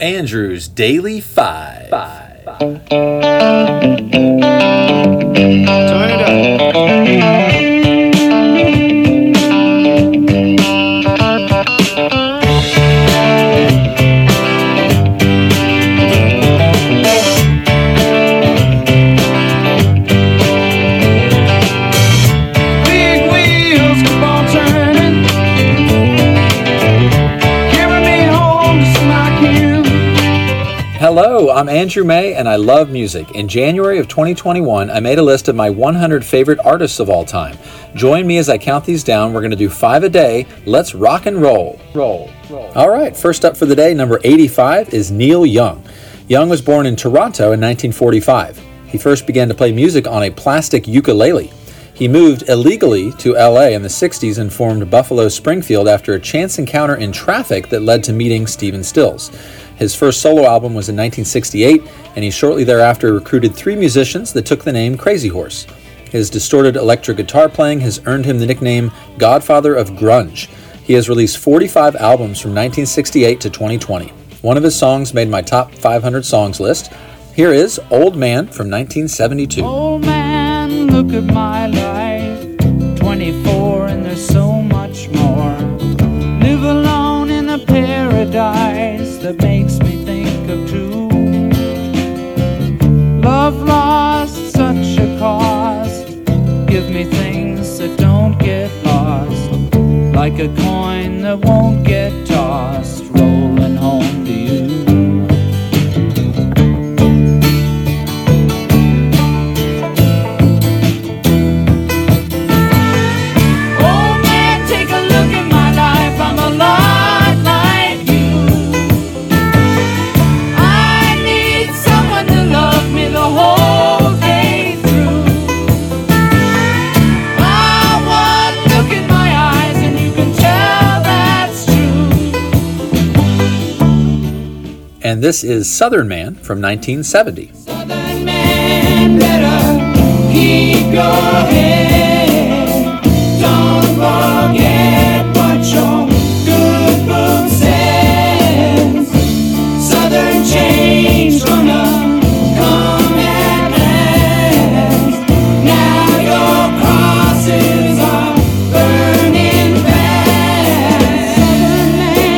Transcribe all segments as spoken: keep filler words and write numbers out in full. Andrew's Daily Five. Five. Turn it up. Hello, I'm Andrew May, and I love music. In January of twenty twenty-one, I made a list of my one hundred favorite artists of all time. Join me as I count these down. We're going to do five a day. Let's rock and roll. Roll. Roll. All right, first up for the day, number eighty-five, is Neil Young. Young was born in Toronto in nineteen forty-five. He first began to play music on a plastic ukulele. He moved illegally to L A in the sixties and formed Buffalo Springfield after a chance encounter in traffic that led to meeting Stephen Stills. His first solo album was in nineteen sixty-eight, and he shortly thereafter recruited three musicians that took the name Crazy Horse. His distorted electric guitar playing has earned him the nickname Godfather of Grunge. He has released forty-five albums from nineteen sixty-eight to twenty twenty. One of his songs made my top five hundred songs list. Here is Old Man from nineteen seventy-two. Old man, look at my life. twenty-four and there's so much more. Live alone in a paradise that makes me think of two. Love lost, such a cost. Give me things that don't get lost, like a coin that won't get tossed, rolling home to you. And this is Southern Man from nineteen seventy. Southern man, better keep your head. Don't forget what your good book says. Southern change gonna come at last. Now your crosses are burning fast. Southern man.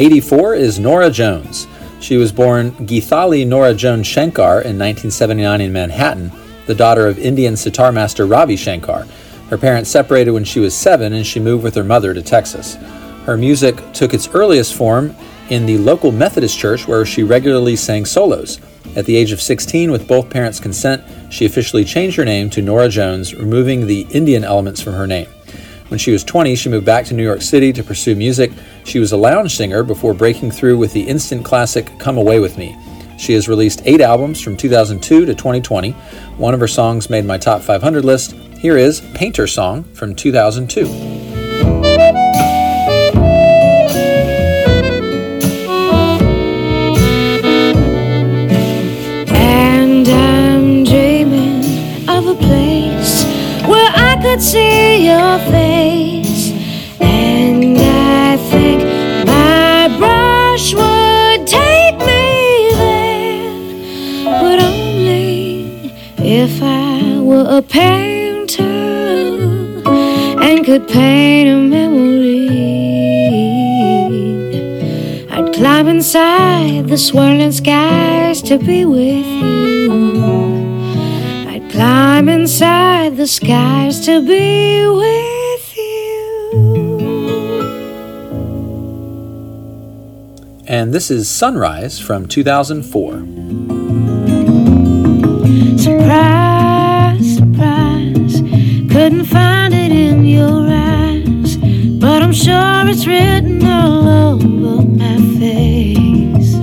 eighty-four is Nora Jones. She was born Geethali Nora Jones Shankar in nineteen seventy-nine in Manhattan, the daughter of Indian sitar master Ravi Shankar. Her parents separated when she was seven, and she moved with her mother to Texas. Her music took its earliest form in the local Methodist church, where she regularly sang solos. At the age of sixteen, with both parents' consent, she officially changed her name to Nora Jones, removing the Indian elements from her name. When she was twenty, she moved back to New York City to pursue music. She was a lounge singer before breaking through with the instant classic Come Away With Me. She has released eight albums from two thousand two to twenty twenty. One of her songs made my top five hundred list. Here is Painter Song from two thousand two. Could see your face, and I think my brush would take me there, but only if I were a painter and could paint a memory. I'd climb inside the swirling skies to be with you. Climb inside the skies to be with you. And this is Sunrise from two thousand four. Surprise, surprise, couldn't find it in your eyes, but I'm sure it's written all over my face.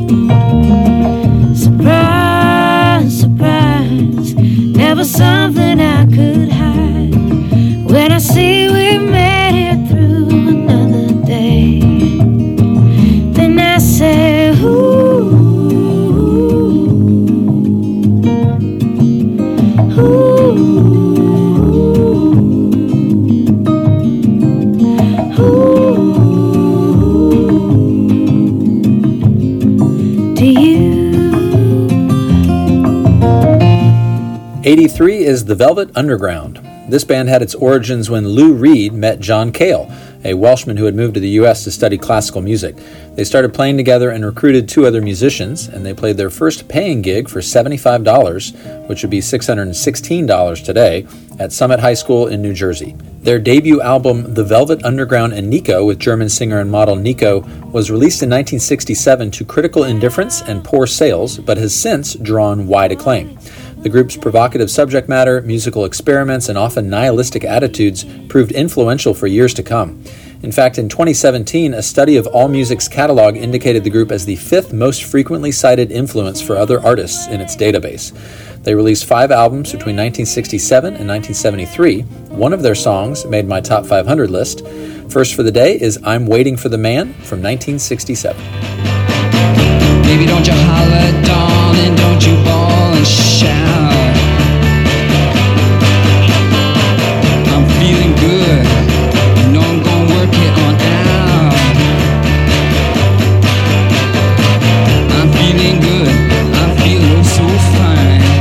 Surprise, surprise, never something I could hide. three is The Velvet Underground. This band had its origins when Lou Reed met John Cale, a Welshman who had moved to the U S to study classical music. They started playing together and recruited two other musicians, and they played their first paying gig for seventy-five dollars, which would be six hundred sixteen dollars today, at Summit High School in New Jersey. Their debut album, The Velvet Underground and Nico, with German singer and model Nico, was released in nineteen sixty-seven to critical indifference and poor sales, but has since drawn wide acclaim. The group's provocative subject matter, musical experiments, and often nihilistic attitudes proved influential for years to come. In fact, in twenty seventeen, a study of AllMusic's catalog indicated the group as the fifth most frequently cited influence for other artists in its database. They released five albums between nineteen sixty-seven and nineteen seventy-three. One of their songs made my top five hundred list. First for the day is I'm Waiting for the Man from nineteen sixty-seven. Baby, don't you holler, darling, don't you bawl and shout. I'm feeling good, you know I'm gonna work it on out. I'm feeling good, I'm feeling so fine.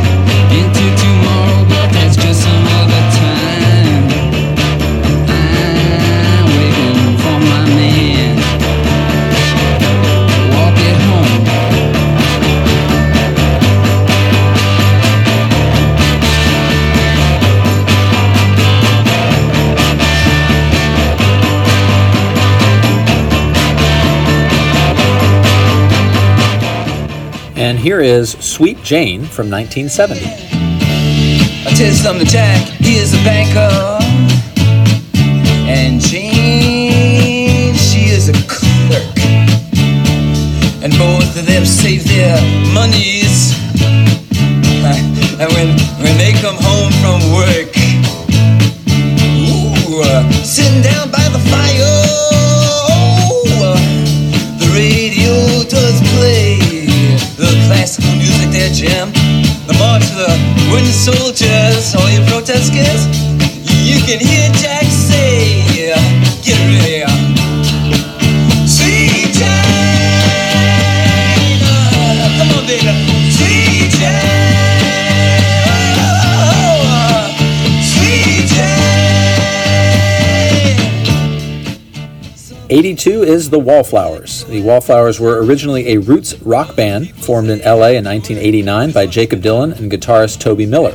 Into tomorrow, but that's just some other time. I'm waiting for my man. Walk it home. And here is Sweet Jane from nineteen seventy. I tell you something, Jack, he is a banker. And Jane, she is a clerk. And both of them save their monies. And when, when they come home from work, ooh, uh, sitting down by the fire, oh, uh, the radio does play. The classical music, their jam. The march of the wooden soldiers. All you protesters, you can hear Jack say, get ready. Sweet Jane, oh, come on baby. Sweet Jane, oh, Sweet Jane. eighty-two is The Wallflowers. The Wallflowers were originally a roots rock band formed in L A in nineteen eighty-nine by Jacob Dylan and guitarist Toby Miller.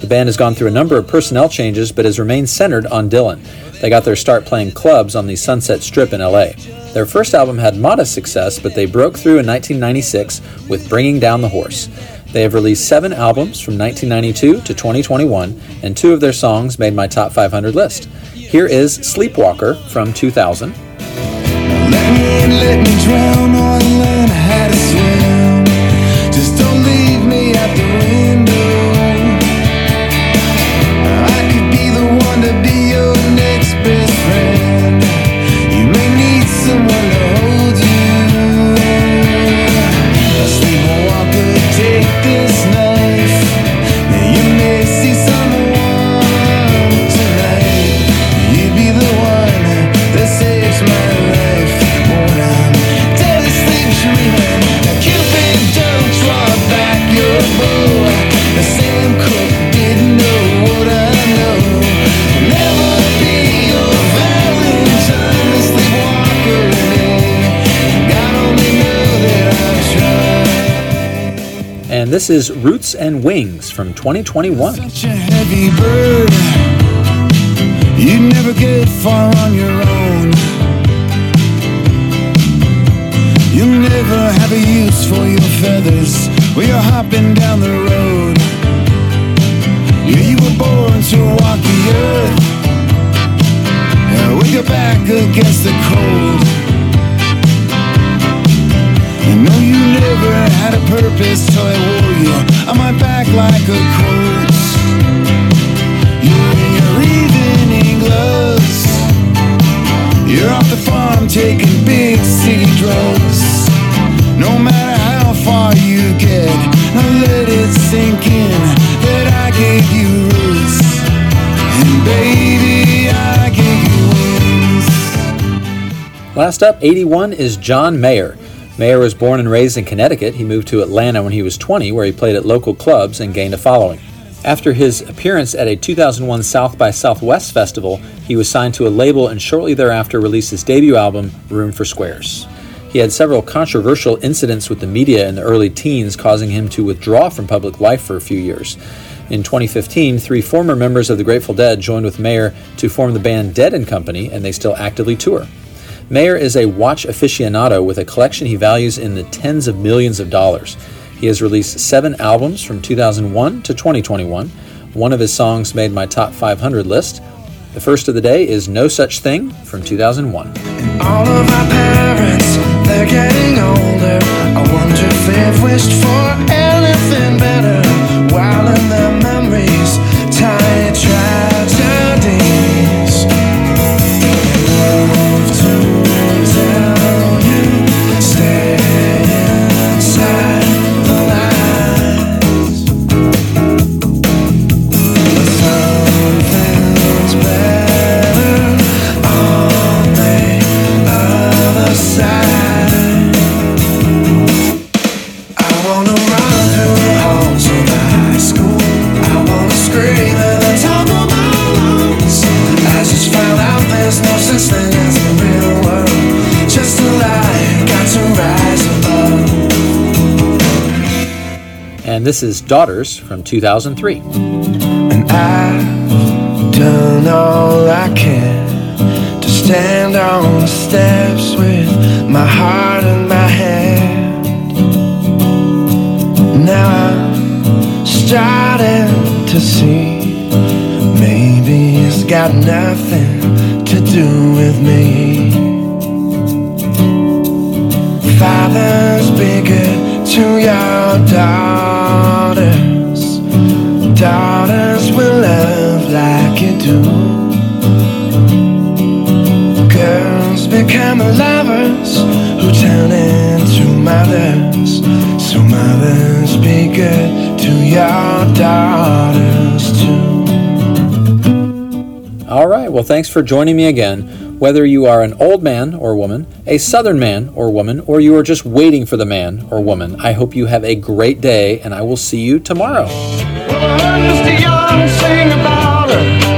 The band has gone through a number of personnel changes but has remained centered on Dylan. They got their start playing clubs on the Sunset Strip in L A. Their first album had modest success, but they broke through in nineteen ninety-six with Bringing Down the Horse. They have released seven albums from nineteen ninety-two to twenty twenty-one, and two of their songs made my top five hundred list. Here is Sleepwalker from two thousand. Let me in, let me drown, or I learn how to swim. Just don't leave me out the window. I could be the one to be your next best friend. You may need someone to hold you. A sleepwalker, take this knife. Now you may see someone tonight. You be the one that saves my life. And this is Roots and Wings from twenty twenty-one. Such a heavy bird. You never get far on your own. You'll never have a use for your feathers. Well, you're hopping down the road. Yeah, you were born to walk the earth. Yeah, with your back against the cold. And no, you never had a purpose till I wore you on my back like a coat. You're in your evening gloves. You're off the farm taking big city drugs. No matter how far you get, now let it sink in that I gave you roots, and baby, I gave you wings. Last up, eighty-one is John Mayer. Mayer was born and raised in Connecticut. He moved to Atlanta when he was twenty, where he played at local clubs and gained a following. After his appearance at a two thousand one South by Southwest festival, he was signed to a label and shortly thereafter released his debut album, Room for Squares. He had several controversial incidents with the media in the early teens, causing him to withdraw from public life for a few years. In twenty fifteen, three former members of the Grateful Dead joined with Mayer to form the band Dead and Company, and they still actively tour. Mayer is a watch aficionado with a collection he values in the tens of millions of dollars. He has released seven albums from two thousand one to twenty twenty-one. One of his songs made my top five hundred list. The first of the day is No Such Thing from two thousand one. And all of my parents, they're getting older. I wonder if they've wished for anything better. While in their memories, tiny tragedies. And this is Daughters from two thousand three. And I've done all I can to stand on the steps with my heart in my hand. Now I'm starting to see maybe it's got nothing to do with me. Fathers, be good to your daughters. Daughters, daughters will love like you do. Girls become lovers who turn into mothers. So mothers, be good to your daughters too. All right, well, thanks for joining me again. Whether you are an old man or woman, a southern man or woman, or you are just waiting for the man or woman, I hope you have a great day, and I will see you tomorrow. Well, I heard Mister Young sing about her.